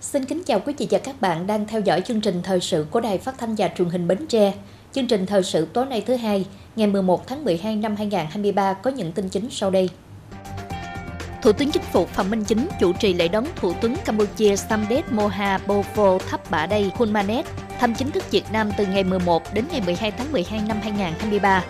Xin kính chào quý vị và các bạn đang theo dõi chương trình thời sự của Đài Phát thanh và Truyền hình Bến Tre. Chương trình thời sự tối nay thứ Hai, ngày 11 tháng 12 năm 2023 có những tin chính sau đây. Thủ tướng Chính phủ Phạm Minh Chính chủ trì lễ đón Thủ tướng Campuchia Samdech Moha Bovor Thipadei Hun Manet thăm chính thức Việt Nam từ ngày 11 đến ngày 12 tháng 12 năm 2023.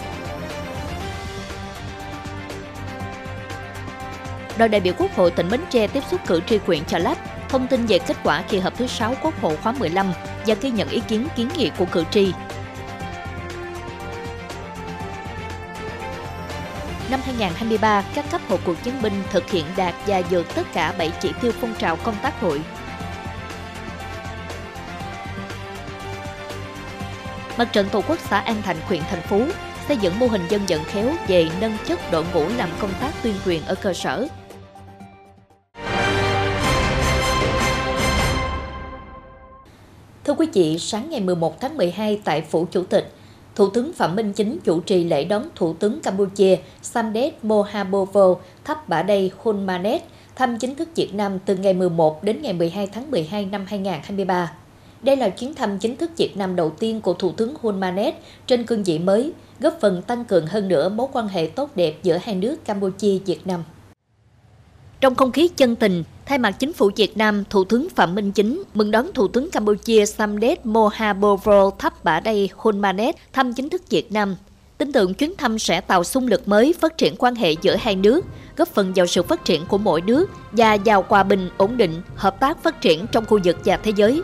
Đoàn đại biểu Quốc hội tỉnh Bến Tre tiếp xúc cử tri huyện Chợ Lách, thông tin về kết quả kỳ họp thứ 6 Quốc hội khóa 15 và ghi nhận ý kiến kiến nghị của cử tri. Năm 2023, các cấp hội cựu chiến binh thực hiện đạt và vượt tất cả 7 chỉ tiêu phong trào công tác hội. Mặt trận Tổ quốc xã An Thạnh, huyện Thành Phú xây dựng mô hình dân vận khéo về nâng chất đội ngũ làm công tác tuyên truyền ở cơ sở. Thưa quý vị, sáng ngày 11 tháng 12 tại Phủ Chủ tịch, Thủ tướng Phạm Minh Chính chủ trì lễ đón Thủ tướng Campuchia Samdech Moha Bovor Thipadei Hun Manet thăm chính thức Việt Nam từ ngày 11 đến ngày 12 tháng 12 năm 2023. Đây là chuyến thăm chính thức Việt Nam đầu tiên của Thủ tướng Hun Manet trên cương vị mới, góp phần tăng cường hơn nữa mối quan hệ tốt đẹp giữa hai nước Campuchia-Việt Nam. Trong không khí chân tình, thay mặt Chính phủ Việt Nam, Thủ tướng Phạm Minh Chính mừng đón Thủ tướng Campuchia Samdech Moha Bovor Thipadei Hun Manet thăm chính thức Việt Nam. Tin tưởng chuyến thăm sẽ tạo xung lực mới phát triển quan hệ giữa hai nước, góp phần vào sự phát triển của mỗi nước và vào hòa bình, ổn định, hợp tác phát triển trong khu vực và thế giới.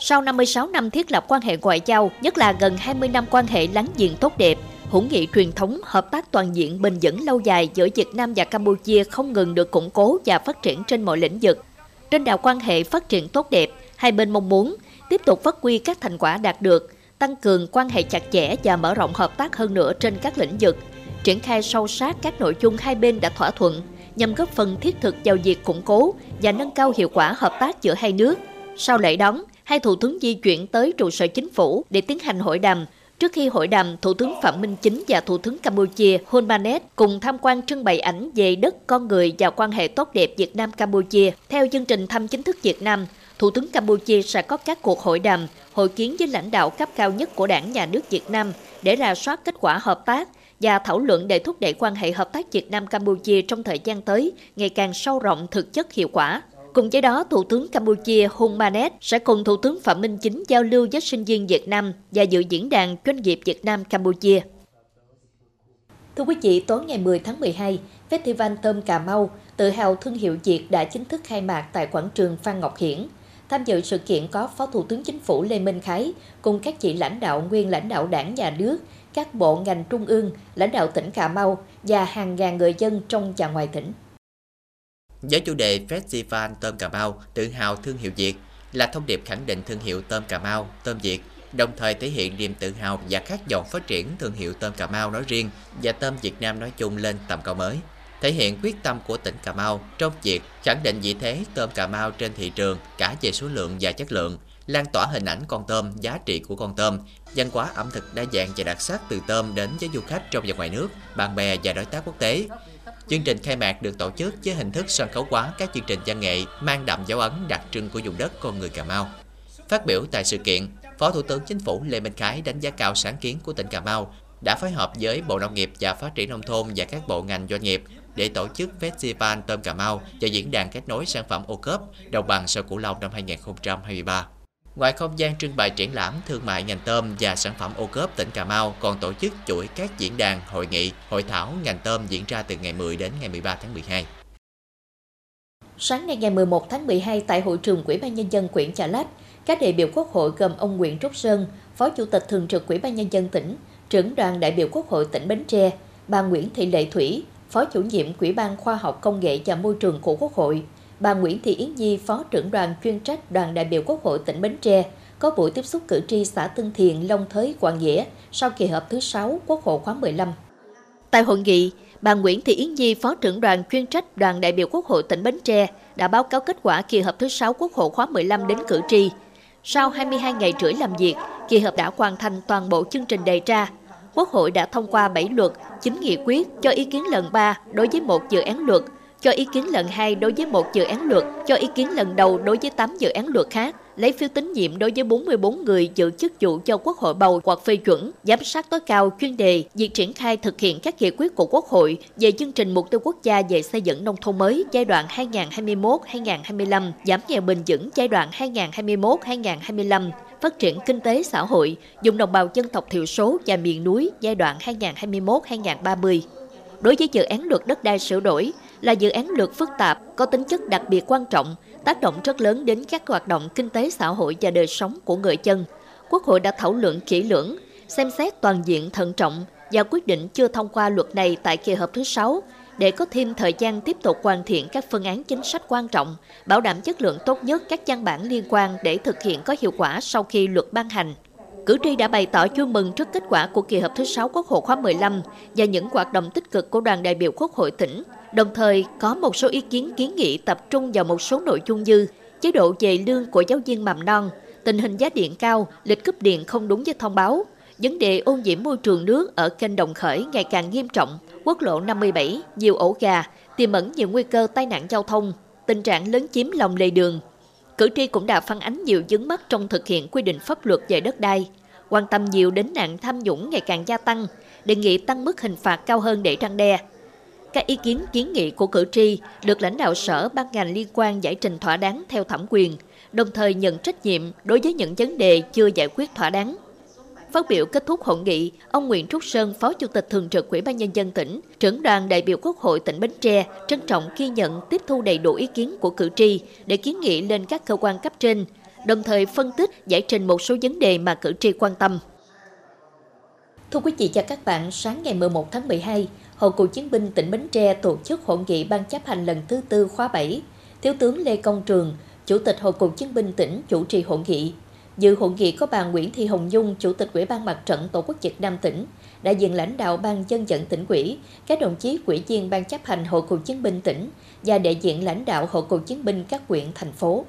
Sau 56 năm thiết lập quan hệ ngoại giao, nhất là gần 20 năm quan hệ láng giềng tốt đẹp, hữu nghị truyền thống, hợp tác toàn diện bền vững lâu dài giữa Việt Nam và Campuchia không ngừng được củng cố và phát triển trên mọi lĩnh vực. Trên đà quan hệ phát triển tốt đẹp, hai bên mong muốn tiếp tục phát huy các thành quả đạt được, tăng cường quan hệ chặt chẽ và mở rộng hợp tác hơn nữa trên các lĩnh vực, triển khai sâu sát các nội dung hai bên đã thỏa thuận nhằm góp phần thiết thực vào việc củng cố và nâng cao hiệu quả hợp tác giữa hai nước. Sau lễ đón, hai thủ tướng di chuyển tới trụ sở chính phủ để tiến hành hội đàm. Trước khi hội đàm, Thủ tướng Phạm Minh Chính và Thủ tướng Campuchia Hun Manet cùng tham quan trưng bày ảnh về đất, con người và quan hệ tốt đẹp Việt Nam-Campuchia. Theo chương trình thăm chính thức Việt Nam, Thủ tướng Campuchia sẽ có các cuộc hội đàm, hội kiến với lãnh đạo cấp cao nhất của Đảng, Nhà nước Việt Nam để rà soát kết quả hợp tác và thảo luận để thúc đẩy quan hệ hợp tác Việt Nam-Campuchia trong thời gian tới ngày càng sâu rộng, thực chất, hiệu quả. Cùng với đó, Thủ tướng Campuchia Hun Manet sẽ cùng Thủ tướng Phạm Minh Chính giao lưu với sinh viên Việt Nam và dự diễn đàn doanh nghiệp Việt Nam-Campuchia. Thưa quý vị, tối ngày 10 tháng 12, Festival Tôm Cà Mau, tự hào thương hiệu Việt đã chính thức khai mạc tại quảng trường Phan Ngọc Hiển. Tham dự sự kiện có Phó Thủ tướng Chính phủ Lê Minh Khái cùng các vị lãnh đạo, nguyên lãnh đạo Đảng, Nhà nước, các bộ ngành trung ương, lãnh đạo tỉnh Cà Mau và hàng ngàn người dân trong và ngoài tỉnh. Với chủ đề Festival Tôm Cà Mau, tự hào thương hiệu Việt là thông điệp khẳng định thương hiệu tôm Cà Mau, tôm Việt, đồng thời thể hiện niềm tự hào và khát vọng phát triển thương hiệu tôm Cà Mau nói riêng và tôm Việt Nam nói chung lên tầm cao mới, thể hiện quyết tâm của tỉnh Cà Mau trong việc khẳng định vị thế tôm Cà Mau trên thị trường cả về số lượng và chất lượng, lan tỏa hình ảnh con tôm, giá trị của con tôm, văn hóa ẩm thực đa dạng và đặc sắc từ tôm đến với du khách trong và ngoài nước, bạn bè và đối tác quốc tế. Chương trình khai mạc được tổ chức với hình thức sân khấu hóa các chương trình văn nghệ mang đậm dấu ấn đặc trưng của vùng đất con người Cà Mau. Phát biểu tại sự kiện, Phó Thủ tướng Chính phủ Lê Minh Khái đánh giá cao sáng kiến của tỉnh Cà Mau đã phối hợp với Bộ Nông nghiệp và Phát triển Nông thôn và các bộ ngành doanh nghiệp để tổ chức Festival Tôm Cà Mau và diễn đàn kết nối sản phẩm OCOP Đồng bằng sông Cửu Long năm 2023. Ngoài không gian trưng bày triển lãm thương mại ngành tôm và sản phẩm OCOP, tỉnh Cà Mau còn tổ chức chuỗi các diễn đàn, hội nghị, hội thảo ngành tôm diễn ra từ ngày 10 đến ngày 13 tháng 12. Sáng nay ngày 11 tháng 12 tại hội trường Ủy ban Nhân dân huyện Chợ Lách, các đại biểu Quốc hội gồm ông Nguyễn Trúc Sơn, Phó Chủ tịch Thường trực Ủy ban Nhân dân tỉnh, trưởng đoàn đại biểu Quốc hội tỉnh Bến Tre, bà Nguyễn Thị Lệ Thủy, Phó Chủ nhiệm Ủy ban Khoa học Công nghệ và Môi trường của Quốc hội, bà Nguyễn Thị Yến Nhi, Phó trưởng đoàn chuyên trách đoàn đại biểu Quốc hội tỉnh Bến Tre, có buổi tiếp xúc cử tri xã Tân Thiện, Long Thới, Quảng Nghĩa sau kỳ họp thứ 6 Quốc hội khóa 15. Tại hội nghị, bà Nguyễn Thị Yến Nhi, Phó trưởng đoàn chuyên trách đoàn đại biểu Quốc hội tỉnh Bến Tre đã báo cáo kết quả kỳ họp thứ 6 Quốc hội khóa 15 đến cử tri. Sau 22 ngày rưỡi làm việc, kỳ họp đã hoàn thành toàn bộ chương trình đề ra. Quốc hội đã thông qua 7 luật, 9 nghị quyết, cho ý kiến lần 3 đối với một dự án luật, cho ý kiến lần 2 đối với 1 dự án luật, cho ý kiến lần đầu đối với 8 dự án luật khác, lấy phiếu tín nhiệm đối với 44 người giữ chức vụ do Quốc hội bầu hoặc phê chuẩn, giám sát tối cao chuyên đề việc triển khai thực hiện các nghị quyết của Quốc hội về chương trình mục tiêu quốc gia về xây dựng nông thôn mới giai đoạn 2021-2025, giảm nghèo bền vững giai đoạn 2021-2025, phát triển kinh tế xã hội vùng đồng bào dân tộc thiểu số và miền núi giai đoạn 2021-2030. Đối với dự án luật đất đai sửa đổi là dự án luật phức tạp, có tính chất đặc biệt quan trọng, tác động rất lớn đến các hoạt động kinh tế xã hội và đời sống của người dân. Quốc hội đã thảo luận kỹ lưỡng, xem xét toàn diện thận trọng và quyết định chưa thông qua luật này tại kỳ họp thứ 6 để có thêm thời gian tiếp tục hoàn thiện các phương án chính sách quan trọng, bảo đảm chất lượng tốt nhất các văn bản liên quan để thực hiện có hiệu quả sau khi luật ban hành. Cử tri đã bày tỏ vui mừng trước kết quả của kỳ họp thứ 6 Quốc hội khóa 15 và những hoạt động tích cực của đoàn đại biểu Quốc hội tỉnh. Đồng thời, có một số ý kiến kiến nghị tập trung vào một số nội dung như chế độ về lương của giáo viên mầm non, tình hình giá điện cao, lịch cúp điện không đúng với thông báo, vấn đề ô nhiễm môi trường nước ở kênh Đồng Khởi ngày càng nghiêm trọng, quốc lộ 57, nhiều ổ gà, tiềm ẩn nhiều nguy cơ tai nạn giao thông, tình trạng lấn chiếm lòng lề đường. Cử tri cũng đã phản ánh nhiều vướng mắc trong thực hiện quy định pháp luật về đất đai, quan tâm nhiều đến nạn tham nhũng ngày càng gia tăng, đề nghị tăng mức hình phạt cao hơn để răn đe. Các ý kiến kiến nghị của cử tri được lãnh đạo sở, ban ngành liên quan giải trình thỏa đáng theo thẩm quyền, đồng thời nhận trách nhiệm đối với những vấn đề chưa giải quyết thỏa đáng. Phát biểu kết thúc hội nghị, ông Nguyễn Trúc Sơn, Phó Chủ tịch Thường trực Ủy ban Nhân dân tỉnh, trưởng đoàn đại biểu Quốc hội tỉnh Bến Tre, trân trọng ghi nhận tiếp thu đầy đủ ý kiến của cử tri để kiến nghị lên các cơ quan cấp trên, đồng thời phân tích, giải trình một số vấn đề mà cử tri quan tâm. Thưa quý vị và các bạn, sáng ngày 11 tháng 12, Hội Cựu chiến binh tỉnh Bến Tre tổ chức hội nghị ban chấp hành lần thứ 4 khóa 7. Thiếu tướng Lê Công Trường, Chủ tịch Hội Cựu chiến binh tỉnh chủ trì hội nghị. Dự hội nghị có bà Nguyễn Thị Hồng Dung, Chủ tịch Ủy ban Mặt trận Tổ quốc Việt Nam tỉnh, đại diện lãnh đạo Ban dân vận tỉnh ủy, các đồng chí ủy viên Ban chấp hành Hội Cựu chiến binh tỉnh và đại diện lãnh đạo Hội Cựu chiến binh các huyện, thành phố.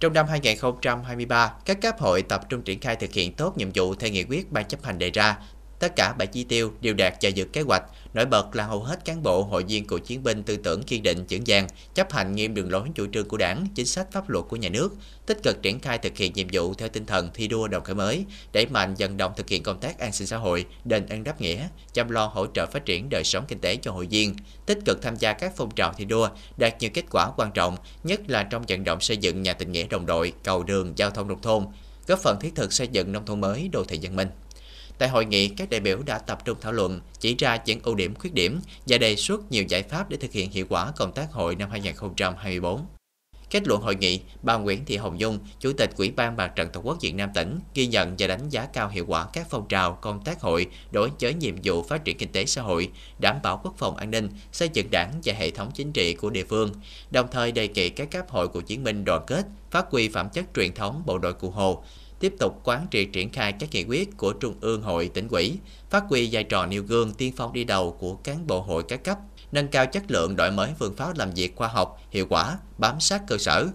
Trong năm 2023, các cấp hội tập trung triển khai thực hiện tốt nhiệm vụ theo nghị quyết Ban chấp hành đề ra. Tất cả 7 chỉ tiêu đều đạt và vượt kế hoạch, nổi bật là hầu hết cán bộ, hội viên cựu chiến binh tư tưởng kiên định vững vàng, chấp hành nghiêm đường lối chủ trương của Đảng, chính sách pháp luật của nhà nước, tích cực triển khai thực hiện nhiệm vụ theo tinh thần thi đua đồng khởi mới, đẩy mạnh vận động thực hiện công tác an sinh xã hội, đền ơn đáp nghĩa, chăm lo hỗ trợ phát triển đời sống kinh tế cho hội viên, tích cực tham gia các phong trào thi đua, đạt nhiều kết quả quan trọng, nhất là trong vận động xây dựng nhà tình nghĩa đồng đội, cầu đường, giao thông nông thôn, góp phần thiết thực xây dựng nông thôn mới, đô thị văn minh. Tại hội nghị, các đại biểu đã tập trung thảo luận, chỉ ra những ưu điểm, khuyết điểm và đề xuất nhiều giải pháp để thực hiện hiệu quả công tác hội năm 2024. Kết luận hội nghị, bà Nguyễn Thị Hồng Dung, Chủ tịch Ủy ban Mặt trận Tổ quốc Việt Nam tỉnh, ghi nhận và đánh giá cao hiệu quả các phong trào công tác hội đối với nhiệm vụ phát triển kinh tế xã hội, đảm bảo quốc phòng an ninh, xây dựng Đảng và hệ thống chính trị của địa phương. Đồng thời đề nghị các cấp hội cựu chiến binh đoàn kết, phát huy phẩm chất truyền thống bộ đội cụ Hồ, tiếp tục quán triệt triển khai các nghị quyết của Trung ương Hội, tỉnh ủy, phát huy vai trò nêu gương tiên phong đi đầu của cán bộ hội các cấp, nâng cao chất lượng, đổi mới phương pháp làm việc khoa học, hiệu quả, bám sát cơ sở,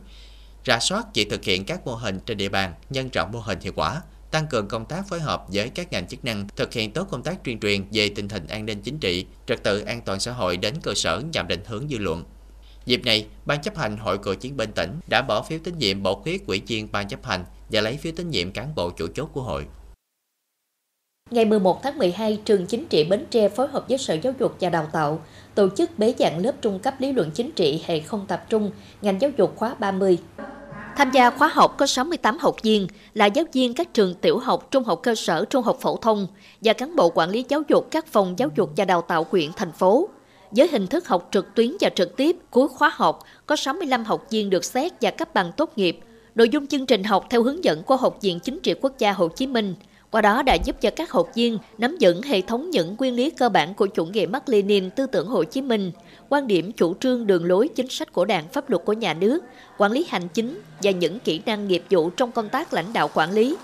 rà soát việc thực hiện các mô hình trên địa bàn, nhân rộng mô hình hiệu quả, tăng cường công tác phối hợp với các ngành chức năng, thực hiện tốt công tác tuyên truyền về tình hình an ninh chính trị, trật tự an toàn xã hội đến cơ sở nhằm định hướng dư luận. Dịp này, Ban chấp hành Hội Cựu chiến binh tỉnh đã bỏ phiếu tín nhiệm bổ khuyết ủy viên Ban chấp hành và lấy phiếu tín nhiệm cán bộ chủ chốt của hội. Ngày 11 tháng 12, Trường Chính trị Bến Tre phối hợp với Sở Giáo dục và Đào tạo tổ chức bế giảng lớp trung cấp lý luận chính trị hệ không tập trung, ngành giáo dục khóa 30. Tham gia khóa học có 68 học viên là giáo viên các trường tiểu học, trung học cơ sở, trung học phổ thông và cán bộ quản lý giáo dục các phòng giáo dục và đào tạo huyện, thành phố. Với hình thức học trực tuyến và trực tiếp, cuối khóa học có 65 học viên được xét và cấp bằng tốt nghiệp. Nội dung chương trình học theo hướng dẫn của Học viện Chính trị Quốc gia Hồ Chí Minh, qua đó đã giúp cho các học viên nắm vững hệ thống những nguyên lý cơ bản của chủ nghĩa Mác Lênin, tư tưởng Hồ Chí Minh, quan điểm, chủ trương, đường lối, chính sách của Đảng, pháp luật của nhà nước, quản lý hành chính và những kỹ năng nghiệp vụ trong công tác lãnh đạo quản lý.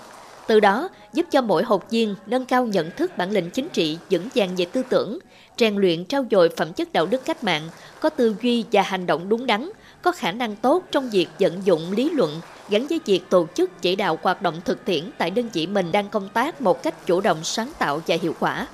Từ đó, giúp cho mỗi học viên nâng cao nhận thức, bản lĩnh chính trị, vững vàng về tư tưởng, rèn luyện trau dồi phẩm chất đạo đức cách mạng, có tư duy và hành động đúng đắn, có khả năng tốt trong việc vận dụng lý luận gắn với việc tổ chức chỉ đạo hoạt động thực tiễn tại đơn vị mình đang công tác một cách chủ động, sáng tạo và hiệu quả.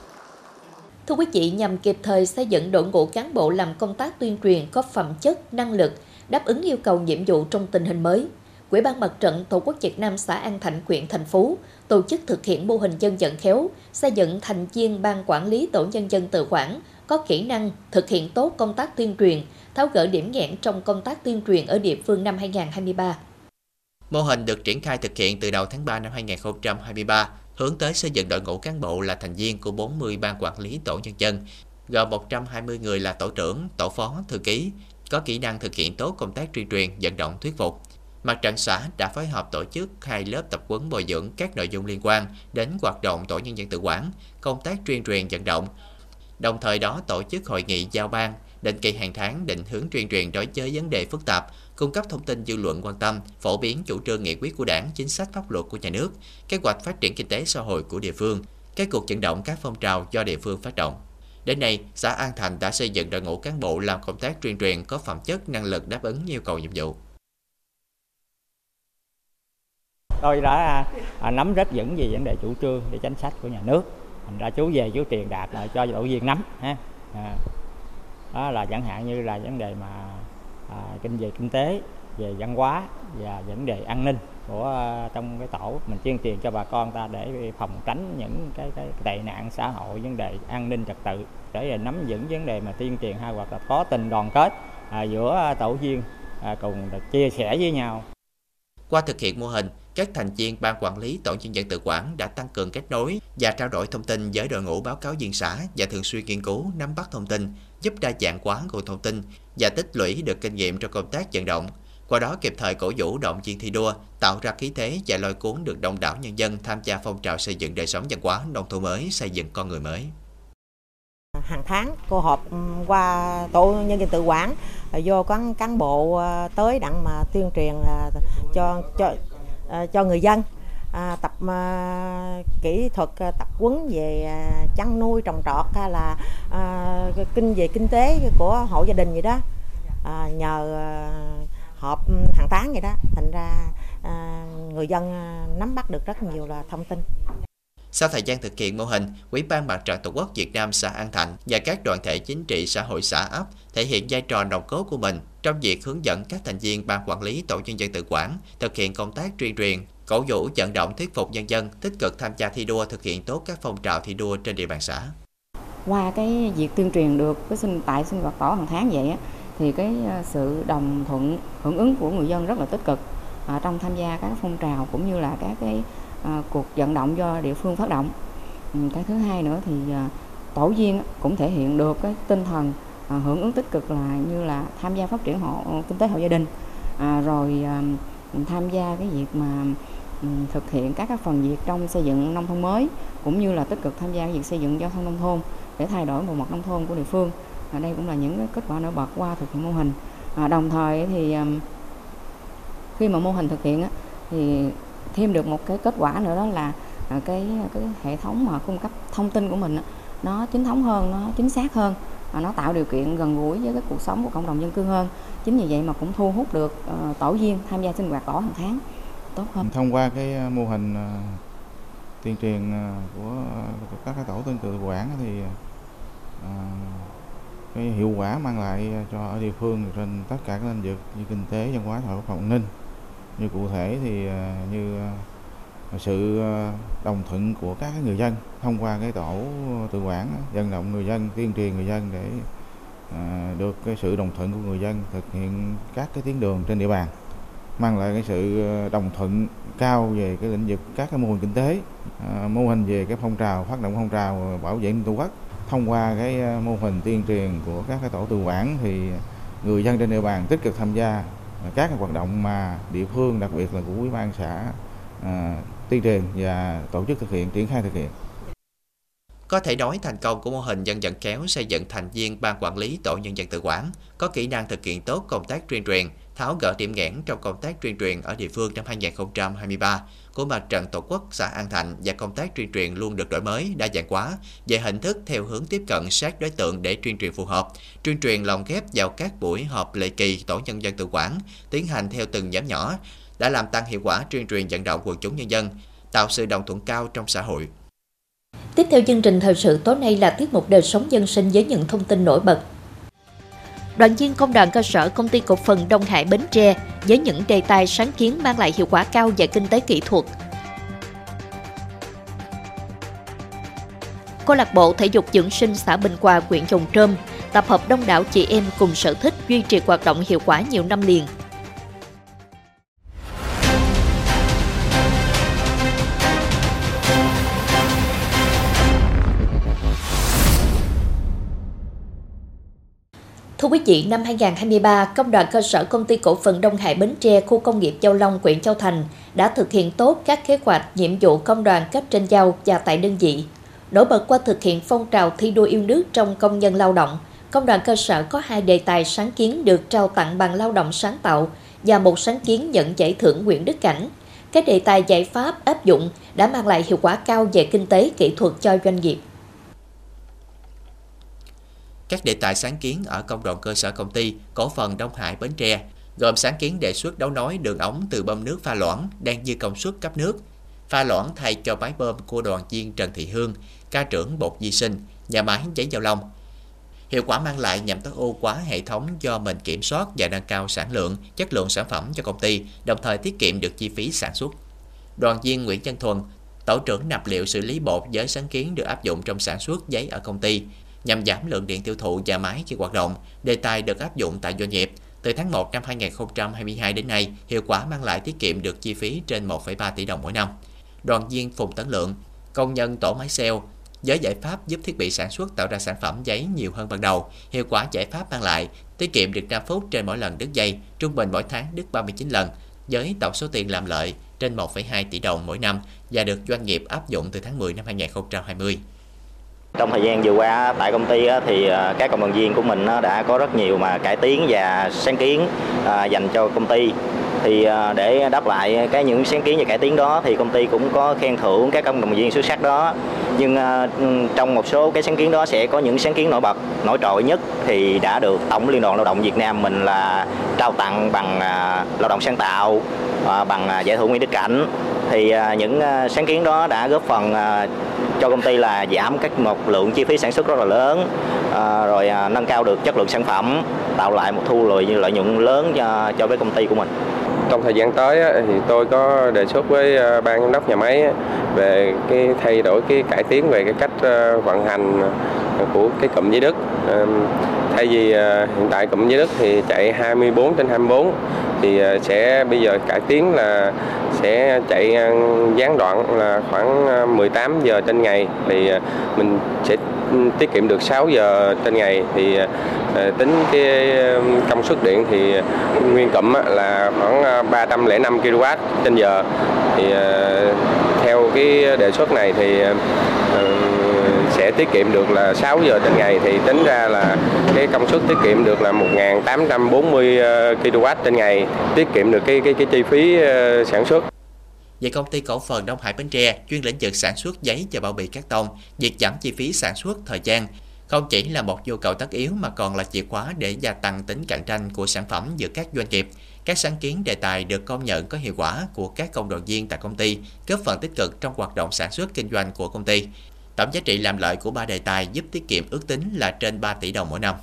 Thưa quý vị, nhằm kịp thời xây dựng đội ngũ cán bộ làm công tác tuyên truyền có phẩm chất, năng lực, đáp ứng yêu cầu nhiệm vụ trong tình hình mới, Ủy ban Mặt trận Tổ quốc Việt Nam xã An Thạnh, huyện Thành Phú tổ chức thực hiện mô hình dân vận khéo, xây dựng thành viên ban quản lý tổ nhân dân tự quản có kỹ năng thực hiện tốt công tác tuyên truyền, tháo gỡ điểm nghẽn trong công tác tuyên truyền ở địa phương năm 2023. Mô hình được triển khai thực hiện từ đầu tháng 3 năm 2023, hướng tới xây dựng đội ngũ cán bộ là thành viên của 40 ban quản lý tổ nhân dân, gồm 120 người là tổ trưởng, tổ phó, thư ký, có kỹ năng thực hiện tốt công tác tuyên truyền, vận động thuyết phục. Mặt trận xã đã phối hợp tổ chức 2 lớp tập huấn bồi dưỡng các nội dung liên quan đến hoạt động tổ nhân dân tự quản, công tác tuyên truyền vận động. Đồng thời đó tổ chức hội nghị giao ban, định kỳ hàng tháng định hướng tuyên truyền đối với vấn đề phức tạp, cung cấp thông tin dư luận quan tâm, phổ biến chủ trương nghị quyết của Đảng, chính sách pháp luật của nhà nước, kế hoạch phát triển kinh tế xã hội của địa phương, các cuộc vận động các phong trào do địa phương phát động. Đến nay, xã An Thành đã xây dựng đội ngũ cán bộ làm công tác tuyên truyền có phẩm chất, năng lực đáp ứng yêu cầu nhiệm vụ. Tôi đã nắm rất vững về vấn đề chủ trương về chính sách của nhà nước, mình đã chú về chú truyền đạt lại cho đội viên nắm ha. Đó là chẳng hạn như là vấn đề mà kinh tế, về văn hóa và vấn đề an ninh của trong cái tổ mình tuyên truyền cho bà con ta để phòng tránh những cái tệ nạn xã hội, vấn đề an ninh trật tự, để nắm vững vấn đề mà tuyên truyền hay hoặc là có tình đoàn kết giữa tổ viên cùng được chia sẻ với nhau. Qua thực hiện mô hình, các thành viên ban quản lý tổ nhân dân tự quản đã tăng cường kết nối và trao đổi thông tin với đội ngũ báo cáo viên xã và thường xuyên nghiên cứu, nắm bắt thông tin, giúp đa dạng hóa nguồn thông tin và tích lũy được kinh nghiệm trong công tác vận động. Qua đó kịp thời cổ vũ động viên thi đua, tạo ra khí thế và lôi cuốn được đông đảo nhân dân tham gia phong trào xây dựng đời sống văn hóa nông thôn mới, xây dựng con người mới. Hàng tháng cô họp qua tổ nhân dân tự quản do cán bộ tới đặng mà tuyên truyền cho người dân tập kỹ thuật, tập huấn về chăn nuôi trồng trọt hay là về kinh tế của hộ gia đình vậy đó, nhờ họp hàng tháng vậy đó, thành ra người dân nắm bắt được rất nhiều là thông tin. Sau thời gian thực hiện mô hình, Ủy ban Mặt trận Tổ quốc Việt Nam xã An Thạnh và các đoàn thể chính trị xã hội xã ấp thể hiện vai trò nòng cốt của mình trong việc hướng dẫn các thành viên ban quản lý tổ nhân dân tự quản thực hiện công tác tuyên truyền, cổ vũ vận động thuyết phục nhân dân tích cực tham gia thi đua, thực hiện tốt các phong trào thi đua trên địa bàn xã. Qua cái việc tuyên truyền được cái sinh hoạt tổ hàng tháng vậy á, thì cái sự đồng thuận hưởng ứng của người dân rất là tích cực trong tham gia các phong trào cũng như là các cái cuộc vận động do địa phương phát động. Cái thứ hai nữa thì tổ viên cũng thể hiện được cái tinh thần hưởng ứng tích cực là như là tham gia phát triển kinh tế hộ gia đình, rồi tham gia cái việc mà thực hiện các phần việc trong xây dựng nông thôn mới, cũng như là tích cực tham gia việc xây dựng giao thông nông thôn để thay đổi bộ mặt nông thôn của địa phương. Đây cũng là những cái kết quả nổi bật qua thực hiện mô hình. Đồng thời thì khi mà mô hình thực hiện thì thêm được một cái kết quả nữa, đó là cái hệ thống mà cung cấp thông tin của mình nó chính thống hơn, nó chính xác hơn, nó tạo điều kiện gần gũi với cái cuộc sống của cộng đồng dân cư hơn. Chính vì vậy mà cũng thu hút được tổ viên tham gia sinh hoạt tổ hàng tháng tốt hơn. Thông qua cái mô hình tuyên truyền của các tổ tương tự quản thì cái hiệu quả mang lại cho ở địa phương trên tất cả các lĩnh vực như kinh tế, văn hóa, xã hội, quốc phòng, an ninh. Như cụ thể thì như sự đồng thuận của các người dân thông qua cái tổ tự quản, vận động người dân, tuyên truyền người dân để được cái sự đồng thuận của người dân thực hiện các cái tuyến đường trên địa bàn, mang lại cái sự đồng thuận cao về cái lĩnh vực các cái mô hình kinh tế, mô hình về cái phong trào, phát động phong trào bảo vệ Tổ quốc. Thông qua cái mô hình tuyên truyền của các cái tổ tự quản thì người dân trên địa bàn tích cực tham gia các hoạt động mà địa phương, đặc biệt là của Ủy ban xã tuyên truyền và tổ chức thực hiện, triển khai thực hiện. Có thể nói thành công của mô hình dân vận khéo xây dựng thành viên ban quản lý tổ nhân dân tự quản có kỹ năng thực hiện tốt công tác tuyên truyền, tháo gỡ điểm nghẽn trong công tác tuyên truyền ở địa phương năm 2023 của Mặt trận Tổ quốc xã An Thạnh và công tác tuyên truyền luôn được đổi mới, đa dạng hóa về hình thức theo hướng tiếp cận sát đối tượng để tuyên truyền phù hợp, tuyên truyền lồng ghép vào các buổi họp lệ kỳ tổ nhân dân tự quản tiến hành theo từng nhóm nhỏ đã làm tăng hiệu quả tuyên truyền vận động quần chúng nhân dân, tạo sự đồng thuận cao trong xã hội. Tiếp theo chương trình thời sự tối nay là tiết mục đời sống dân sinh với những thông tin nổi bật. Đoàn viên công đoàn cơ sở Công ty Cổ phần Đông Hải Bến Tre với những đề tài sáng kiến mang lại hiệu quả cao về kinh tế kỹ thuật. Câu lạc bộ thể dục dưỡng sinh xã Bình Hòa, huyện Giồng Trôm tập hợp đông đảo chị em cùng sở thích duy trì hoạt động hiệu quả nhiều năm liền. Thưa quý vị, năm 2023, Công đoàn cơ sở Công ty Cổ phần Đông Hải Bến Tre, khu công nghiệp Châu Long, huyện Châu Thành đã thực hiện tốt các kế hoạch, nhiệm vụ công đoàn cấp trên giao và tại đơn vị. Nổi bật qua thực hiện phong trào thi đua yêu nước trong công nhân lao động, Công đoàn cơ sở có 2 đề tài sáng kiến được trao tặng bằng lao động sáng tạo và một sáng kiến nhận giải thưởng Nguyễn Đức Cảnh. Các đề tài giải pháp áp dụng đã mang lại hiệu quả cao về kinh tế, kỹ thuật cho doanh nghiệp. Các đề tài sáng kiến ở Công đoàn cơ sở Công ty Cổ phần Đông Hải Bến Tre gồm sáng kiến đề xuất đấu nối đường ống từ bơm nước pha loãng đang dư công suất cấp nước, pha loãng thay cho máy bơm của đoàn viên Trần Thị Hương, ca trưởng Bột Di Sinh, nhà máy giấy Giao Long. Hiệu quả mang lại nhằm tối ưu hóa hệ thống do mình kiểm soát và nâng cao sản lượng, chất lượng sản phẩm cho công ty, đồng thời tiết kiệm được chi phí sản xuất. Đoàn viên Nguyễn Văn Thuần, tổ trưởng nạp liệu xử lý bột với sáng kiến được áp dụng trong sản xuất giấy ở công ty, nhằm giảm lượng điện tiêu thụ nhà máy khi hoạt động. Đề tài được áp dụng tại doanh nghiệp. Từ tháng 1 năm 2022 đến nay, hiệu quả mang lại tiết kiệm được chi phí trên 1,3 tỷ đồng mỗi năm. Đoàn viên Phùng Tấn Lượng, công nhân tổ máy xeo, với giải pháp giúp thiết bị sản xuất tạo ra sản phẩm giấy nhiều hơn ban đầu, hiệu quả giải pháp mang lại tiết kiệm được 5 phút trên mỗi lần đứt dây, trung bình mỗi tháng đứt 39 lần, với tổng số tiền làm lợi trên 1,2 tỷ đồng mỗi năm và được doanh nghiệp áp dụng từ tháng 10 năm 2020. Trong thời gian vừa qua tại công ty thì các cộng đoàn viên của mình đã có rất nhiều mà cải tiến và sáng kiến dành cho công ty. Thì để đáp lại những sáng kiến và cải tiến đó thì công ty cũng có khen thưởng các cộng đồng viên xuất sắc đó. Nhưng trong một số sáng kiến đó sẽ có những sáng kiến nổi bật, nổi trội nhất thì đã được Tổng Liên đoàn Lao động Việt Nam mình là trao tặng bằng lao động sáng tạo, bằng giải thưởng Nguyễn Đức Cảnh. Thì những sáng kiến đó đã góp phần cho công ty là giảm một lượng chi phí sản xuất rất là lớn, rồi nâng cao được chất lượng sản phẩm, tạo lại một thu lợi nhuận lớn cho cái công ty của mình. Trong thời gian tới thì tôi có đề xuất với ban giám đốc nhà máy về cái thay đổi, cái cải tiến về cái cách vận hành của cái cụm Dưới Đất. Thay vì hiện tại cụm Dưới Đất thì chạy 24/24 thì sẽ bây giờ cải tiến là sẽ chạy gián đoạn là khoảng 18 giờ trên ngày, thì mình sẽ tiết kiệm được 6 giờ trên ngày, thì tính cái công suất điện thì nguyên cụm là khoảng 305 kW trên giờ. Thì theo cái đề xuất này thì sẽ tiết kiệm được là 6 giờ trên ngày, thì tính ra là cái công suất tiết kiệm được là 1.840 kW trên ngày, tiết kiệm được cái chi phí sản xuất. Về Công ty Cổ phần Đông Hải Bến Tre chuyên lĩnh vực sản xuất giấy và bao bì cát tông, việc giảm chi phí sản xuất, thời gian không chỉ là một nhu cầu tất yếu mà còn là chìa khóa để gia tăng tính cạnh tranh của sản phẩm giữa các doanh nghiệp. Các sáng kiến đề tài được công nhận có hiệu quả của các công đoàn viên tại công ty, góp phần tích cực trong hoạt động sản xuất kinh doanh của công ty. Tổng giá trị làm lợi của 3 đề tài giúp tiết kiệm ước tính là trên 3 tỷ đồng mỗi năm.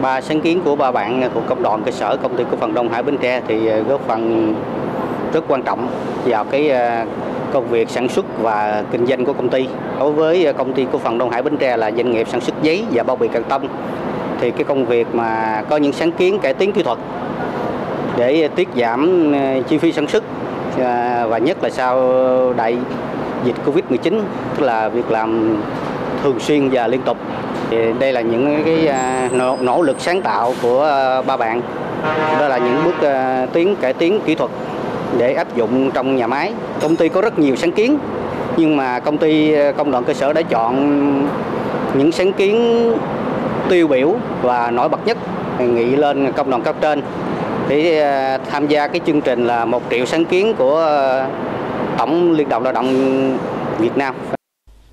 3 sáng kiến của 3 bạn của Công đoàn cơ sở Công ty Cổ phần Đông Hải Bến Tre thì góp phần rất quan trọng vào cái công việc sản xuất và kinh doanh của công ty. Đối với Công ty Cổ phần Đông Hải Bến Tre là doanh nghiệp sản xuất giấy và bao bì cạc tông, thì cái công việc mà có những sáng kiến cải tiến kỹ thuật để tiết giảm chi phí sản xuất, và nhất là sau đại dịch Covid-19, tức là việc làm thường xuyên và liên tục. Thì đây là những cái nỗ lực sáng tạo của 3 bạn. Đó là những bước cải tiến kỹ thuật để áp dụng trong nhà máy. Công ty có rất nhiều sáng kiến, nhưng mà công đoàn cơ sở đã chọn những sáng kiến tiêu biểu và nổi bật nhất, nghị lên công đoàn cấp trên để tham gia cái chương trình là 1 triệu sáng kiến của Tổng Liên đoàn Lao động Việt Nam.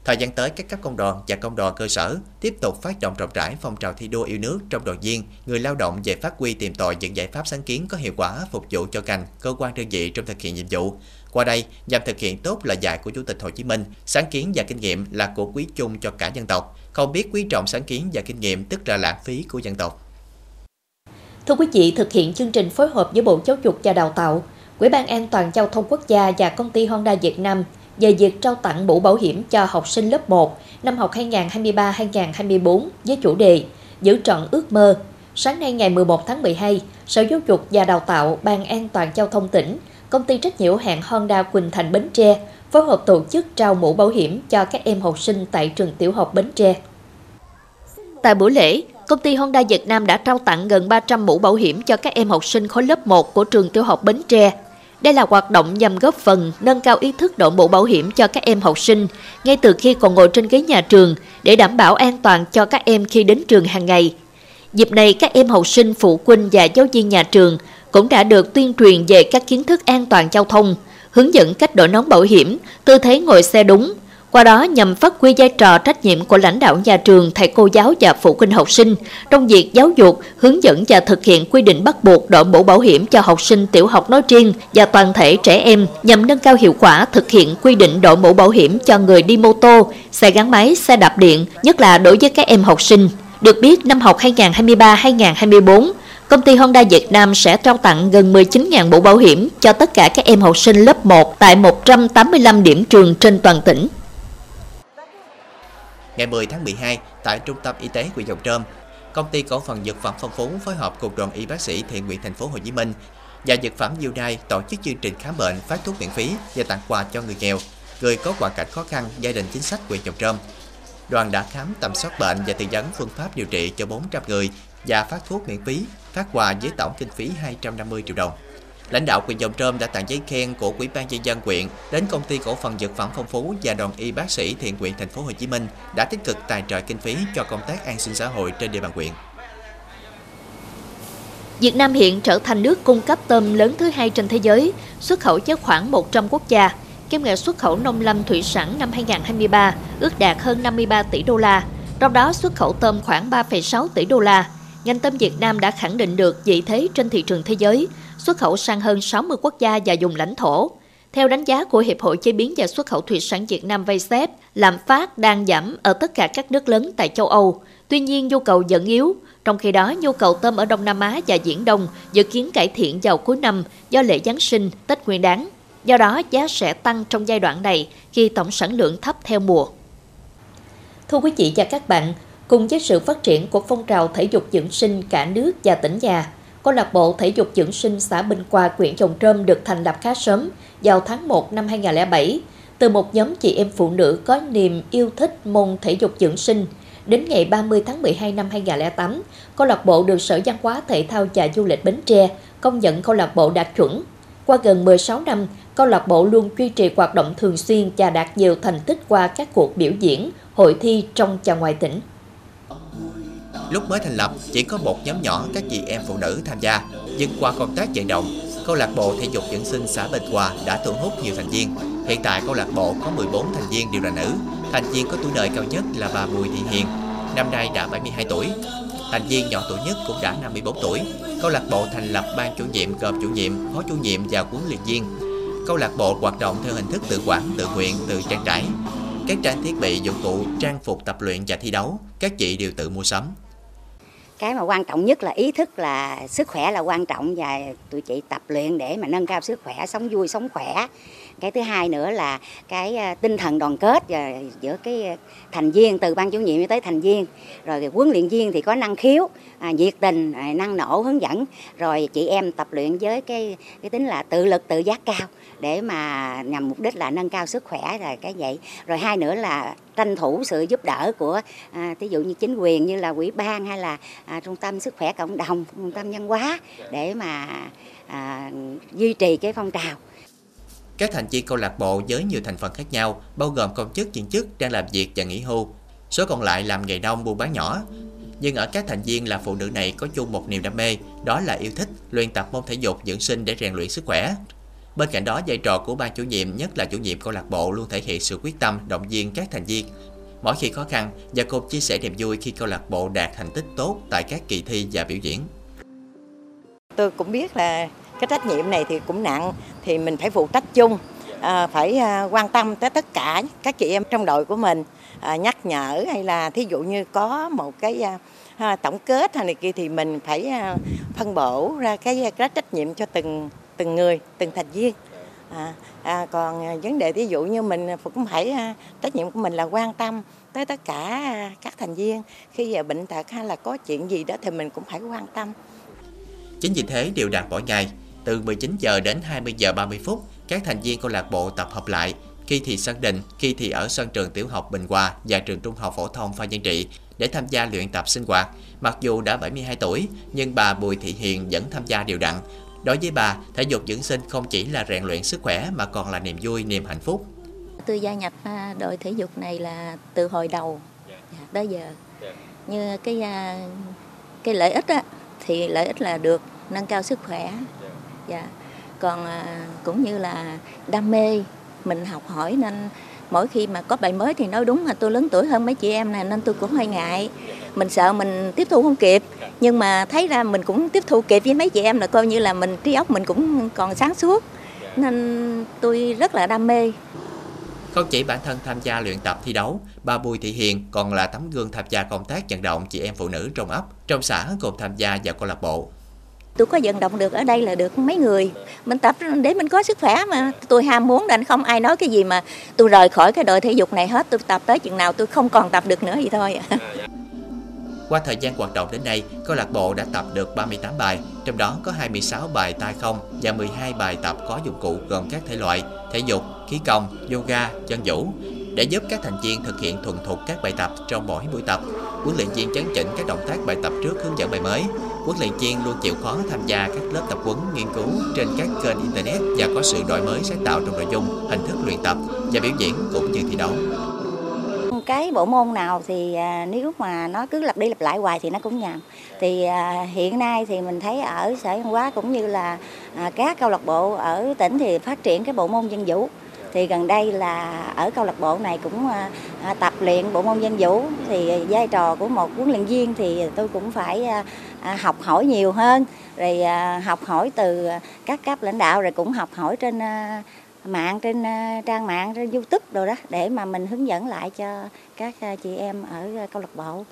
Thời gian tới, các cấp công đoàn và công đoàn cơ sở tiếp tục phát động rộng rãi phong trào thi đua yêu nước trong đoàn viên, người lao động về phát huy tìm tòi những giải pháp sáng kiến có hiệu quả phục vụ cho ngành, cơ quan đơn vị trong thực hiện nhiệm vụ. Qua đây, nhằm thực hiện tốt lời dạy của Chủ tịch Hồ Chí Minh, sáng kiến và kinh nghiệm là của quý chung cho cả dân tộc. Không biết quý trọng sáng kiến và kinh nghiệm tức là lãng phí của dân tộc. Thưa quý vị, thực hiện chương trình phối hợp với Bộ Giáo dục và Đào tạo, Ủy ban An toàn Giao thông Quốc gia và công ty Honda Việt Nam về việc trao tặng mũ bảo hiểm cho học sinh lớp 1 năm học 2023-2024 với chủ đề Giữ trọn ước mơ. Sáng nay ngày 11 tháng 12, Sở Giáo dục và Đào tạo, Ban An toàn Giao thông tỉnh, Công ty trách nhiệm hữu hạn Honda Quỳnh Thành Bến Tre phối hợp tổ chức trao mũ bảo hiểm cho các em học sinh tại trường tiểu học Bến Tre. Tại buổi lễ, công ty Honda Việt Nam đã trao tặng gần 300 mũ bảo hiểm cho các em học sinh khối lớp 1 của trường tiểu học Bến Tre. Đây là hoạt động nhằm góp phần nâng cao ý thức đội mũ bảo hiểm cho các em học sinh ngay từ khi còn ngồi trên ghế nhà trường để đảm bảo an toàn cho các em khi đến trường hàng ngày. Dịp này, các em học sinh, phụ huynh và giáo viên nhà trường cũng đã được tuyên truyền về các kiến thức an toàn giao thông, hướng dẫn cách đội nón bảo hiểm, tư thế ngồi xe đúng. Qua đó nhằm phát huy vai trò trách nhiệm của lãnh đạo nhà trường, thầy cô giáo và phụ huynh học sinh trong việc giáo dục, hướng dẫn và thực hiện quy định bắt buộc đội mũ bảo hiểm cho học sinh tiểu học nói riêng và toàn thể trẻ em, nhằm nâng cao hiệu quả thực hiện quy định đội mũ bảo hiểm cho người đi mô tô, xe gắn máy, xe đạp điện, nhất là đối với các em học sinh. Được biết, năm học 2023-2024, công ty Honda Việt Nam sẽ trao tặng gần 19.000 mũ bảo hiểm cho tất cả các em học sinh lớp 1 tại 185 điểm trường trên toàn tỉnh. Ngày 10 tháng 12, tại Trung tâm Y tế huyện Dòng Trôm, Công ty Cổ phần Dược phẩm Phong Phú phối hợp cùng Đoàn Y bác sĩ thiện nguyện thành phố Hồ Chí Minh và Dược phẩm Diêu Đai tổ chức chương trình khám bệnh, phát thuốc miễn phí và tặng quà cho người nghèo, người có hoàn cảnh khó khăn, gia đình chính sách huyện Dòng Trôm. Đoàn đã khám tầm soát bệnh và tư vấn phương pháp điều trị cho 400 người và phát thuốc miễn phí, phát quà với tổng kinh phí 250 triệu đồng. Lãnh đạo huyện Dòng Trôm đã tặng giấy khen của Ủy ban nhân dân huyện đến Công ty Cổ phần Dược phẩm Phong Phú và Đoàn Y bác sĩ thiện nguyện thành phố Hồ Chí Minh đã tích cực tài trợ kinh phí cho công tác an sinh xã hội trên địa bàn huyện. Việt Nam hiện trở thành nước cung cấp tôm lớn thứ 2 trên thế giới, xuất khẩu tới khoảng 100 quốc gia. Kim ngạch xuất khẩu nông lâm thủy sản năm 2023 ước đạt hơn 53 tỷ đô la, trong đó xuất khẩu tôm khoảng 3,6 tỷ đô la. Ngành tôm Việt Nam đã khẳng định được vị thế trên thị trường thế giới, xuất khẩu sang hơn 60 quốc gia và vùng lãnh thổ. Theo đánh giá của Hiệp hội Chế biến và Xuất khẩu Thủy sản Việt Nam VASEP, lạm phát đang giảm ở tất cả các nước lớn tại châu Âu. Tuy nhiên, nhu cầu vẫn yếu. Trong khi đó, nhu cầu tôm ở Đông Nam Á và Viễn Đông dự kiến cải thiện vào cuối năm do lễ Giáng sinh, Tết Nguyên đán. Do đó, giá sẽ tăng trong giai đoạn này khi tổng sản lượng thấp theo mùa. Thưa quý vị và các bạn, cùng với sự phát triển của phong trào thể dục dưỡng sinh cả nước và tỉnh nhà, Câu lạc bộ Thể dục dưỡng sinh xã Bình Hòa, huyện Dòng Trôm được thành lập khá sớm vào tháng 1 năm 2007, từ một nhóm chị em phụ nữ có niềm yêu thích môn thể dục dưỡng sinh. Đến ngày 30 tháng 12 năm 2008, câu lạc bộ được Sở Văn hóa Thể thao và Du lịch Bến Tre công nhận câu lạc bộ đạt chuẩn. Qua gần 16 năm, câu lạc bộ luôn duy trì hoạt động thường xuyên và đạt nhiều thành tích qua các cuộc biểu diễn, hội thi trong và ngoài tỉnh. Lúc mới thành lập, chỉ có một nhóm nhỏ các chị em phụ nữ tham gia, nhưng qua công tác vận động, câu lạc bộ thể dục dưỡng sinh xã Bình Hòa đã thu hút nhiều thành viên. Hiện tại câu lạc bộ có 14 thành viên đều là nữ. Thành viên có tuổi đời cao nhất là bà Bùi Thị Hiền, năm nay đã 72 tuổi. Thành viên nhỏ tuổi nhất cũng đã 54 tuổi. Câu lạc bộ thành lập ban chủ nhiệm gồm chủ nhiệm, phó chủ nhiệm và huấn luyện viên. Câu lạc bộ hoạt động theo hình thức tự quản, tự nguyện, tự trang trải. Các trang thiết bị, dụng cụ, trang phục tập luyện và thi đấu, các chị đều tự mua sắm. Cái mà quan trọng nhất là ý thức là sức khỏe là quan trọng, và tụi chị tập luyện để mà nâng cao sức khỏe, sống vui, sống khỏe. Cái thứ hai nữa là cái tinh thần đoàn kết giữa cái thành viên, từ ban chủ nhiệm tới thành viên. Rồi huấn luyện viên thì có năng khiếu, nhiệt tình, năng nổ, hướng dẫn. Rồi chị em tập luyện với cái tính là tự lực, tự giác cao để mà nhằm mục đích là nâng cao sức khỏe là cái vậy. Rồi hai nữa là tranh thủ sự giúp đỡ của ví dụ như chính quyền, như là ủy ban hay là trung tâm sức khỏe cộng đồng, trung tâm văn hóa để mà duy trì cái phong trào. Các thành viên câu lạc bộ với nhiều thành phần khác nhau, bao gồm công chức, viên chức đang làm việc và nghỉ hưu. Số còn lại làm nghề nông, buôn bán nhỏ. Nhưng ở các thành viên là phụ nữ này có chung một niềm đam mê, đó là yêu thích luyện tập môn thể dục dưỡng sinh để rèn luyện sức khỏe. Bên cạnh đó, vai trò của ban chủ nhiệm, nhất là chủ nhiệm câu lạc bộ, luôn thể hiện sự quyết tâm động viên các thành viên mỗi khi khó khăn và cùng chia sẻ niềm vui khi câu lạc bộ đạt thành tích tốt tại các kỳ thi và biểu diễn. Tôi cũng biết là cái trách nhiệm này thì cũng nặng, thì mình phải phụ trách chung, phải quan tâm tới tất cả các chị em trong đội của mình, nhắc nhở hay là thí dụ như có một cái tổng kết hay này kia thì mình phải phân bổ ra cái trách nhiệm cho từng người, từng thành viên. Còn vấn đề thí dụ như mình cũng phải trách nhiệm của mình là quan tâm tới tất cả các thành viên, khi về bệnh tật hay là có chuyện gì đó thì mình cũng phải quan tâm. Chính vì thế, đều đặn mỗi ngày từ 19 giờ đến 20 giờ 30 phút, các thành viên câu lạc bộ tập hợp lại, khi thì sân đình, khi thì ở sân trường tiểu học Bình Hòa và trường trung học phổ thông Phan Văn Trị để tham gia luyện tập sinh hoạt. Mặc dù đã 72 tuổi nhưng bà Bùi Thị Hiền vẫn tham gia đều đặn. Đối với bà, thể dục dưỡng sinh không chỉ là rèn luyện sức khỏe mà còn là niềm vui, niềm hạnh phúc. Tôi gia nhập đội thể dục này là từ hồi đầu tới giờ. Như cái lợi ích á, thì lợi ích là được nâng cao sức khỏe. Còn cũng như là đam mê, mình học hỏi, nên mỗi khi mà có bài mới thì nói đúng là tôi lớn tuổi hơn mấy chị em này nên tôi cũng hơi ngại. Mình sợ mình tiếp thu không kịp, nhưng mà thấy ra mình cũng tiếp thu kịp với mấy chị em, là coi như là mình trí óc mình cũng còn sáng suốt, nên tôi rất là đam mê. Không chỉ bản thân tham gia luyện tập thi đấu, bà Bùi Thị Hiền còn là tấm gương tham gia công tác vận động chị em phụ nữ trong ấp, trong xã cùng tham gia vào câu lạc bộ. Tôi có vận động được ở đây là được mấy người, mình tập để mình có sức khỏe mà. Tôi ham muốn nên không ai nói cái gì mà tôi rời khỏi cái đội thể dục này hết, tôi tập tới chừng nào tôi không còn tập được nữa vậy thôi. Qua thời gian hoạt động đến nay, câu lạc bộ đã tập được 38 bài, trong đó có 26 bài tay không và 12 bài tập có dụng cụ, gồm các thể loại thể dục, khí công, yoga, dân vũ, để giúp các thành viên thực hiện thuần thục các bài tập trong mỗi buổi tập. Huấn luyện viên chấn chỉnh các động tác bài tập trước hướng dẫn bài mới. Huấn luyện viên luôn chịu khó tham gia các lớp tập huấn, nghiên cứu trên các kênh internet và có sự đổi mới sáng tạo trong nội dung, hình thức luyện tập và biểu diễn cũng như thi đấu. Cái bộ môn nào thì nếu mà nó cứ lặp đi lặp lại hoài thì nó cũng nhàm. Thì hiện nay thì mình thấy ở Sở Văn hóa cũng như là các câu lạc bộ ở tỉnh thì phát triển cái bộ môn dân vũ. Thì gần đây là ở câu lạc bộ này cũng tập luyện bộ môn dân vũ, thì vai trò của một huấn luyện viên thì tôi cũng phải học hỏi nhiều hơn, rồi học hỏi từ các cấp lãnh đạo, rồi cũng học hỏi trên mạng, trên trang mạng, trên YouTube đồ đó, để mà mình hướng dẫn lại cho các chị em ở câu lạc bộ.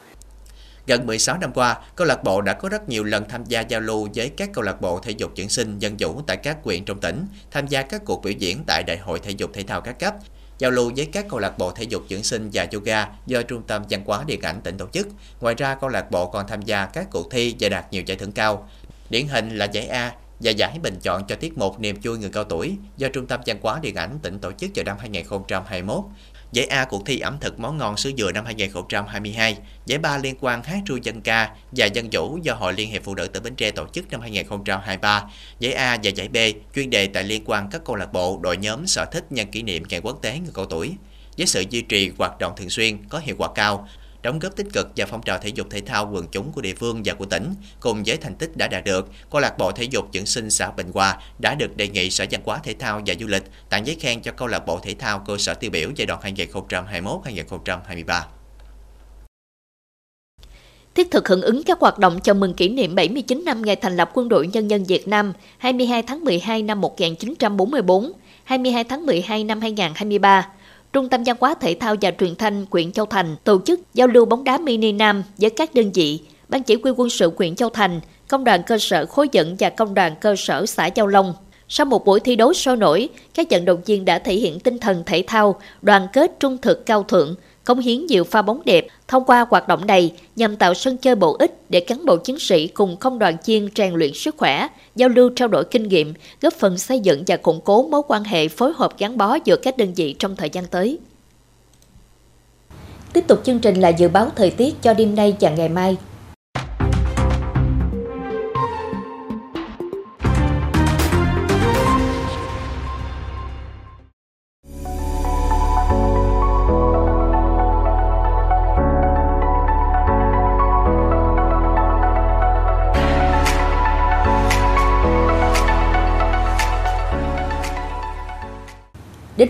Gần 16 năm qua, câu lạc bộ đã có rất nhiều lần tham gia giao lưu với các câu lạc bộ thể dục dưỡng sinh, dân vũ tại các huyện trong tỉnh, tham gia các cuộc biểu diễn tại Đại hội Thể dục Thể thao các cấp, giao lưu với các câu lạc bộ thể dục dưỡng sinh và yoga do Trung tâm Văn hóa Điện ảnh tỉnh tổ chức. Ngoài ra, câu lạc bộ còn tham gia các cuộc thi và đạt nhiều giải thưởng cao. Điển hình là giải A và giải bình chọn cho tiết mục Niềm vui người cao tuổi do Trung tâm Văn hóa Điện ảnh tỉnh tổ chức vào năm 2021. Giải A cuộc thi ẩm thực món ngon xứ dừa năm 2022, giải ba liên quan hát ru dân ca và dân vũ do Hội Liên hiệp Phụ nữ tỉnh Bến Tre tổ chức năm 2023, giải A và giải B chuyên đề tại liên quan các câu lạc bộ, đội nhóm sở thích nhân kỷ niệm Ngày Quốc tế Người Cao Tuổi. Với sự duy trì hoạt động thường xuyên có hiệu quả cao, đóng góp tích cực vào phong trào thể dục thể thao quần chúng của địa phương và của tỉnh, cùng với thành tích đã đạt được, câu lạc bộ thể dục dưỡng sinh xã Bình Hòa đã được đề nghị Sở Văn hóa Thể thao và Du lịch tặng giấy khen cho câu lạc bộ thể thao cơ sở tiêu biểu giai đoạn 2021-2023. Thiết thực hưởng ứng các hoạt động chào mừng kỷ niệm 79 năm ngày thành lập Quân đội Nhân dân Việt Nam 22 tháng 12 năm 1944, 22 tháng 12 năm 2023. Trung tâm Văn hóa Thể thao và Truyền thanh huyện Châu Thành tổ chức giao lưu bóng đá mini nam với các đơn vị, Ban Chỉ huy Quân sự huyện Châu Thành, Công đoàn cơ sở Khối Dẫn và Công đoàn cơ sở xã Giao Long. Sau một buổi thi đấu sôi nổi, các vận động viên đã thể hiện tinh thần thể thao, đoàn kết trung thực cao thượng, cống hiến nhiều pha bóng đẹp. Thông qua hoạt động này nhằm tạo sân chơi bổ ích để cán bộ chiến sĩ cùng công đoàn viên rèn luyện sức khỏe, giao lưu trao đổi kinh nghiệm, góp phần xây dựng và củng cố mối quan hệ phối hợp gắn bó giữa các đơn vị trong thời gian tới. Tiếp tục chương trình là dự báo thời tiết cho đêm nay và ngày mai. Đến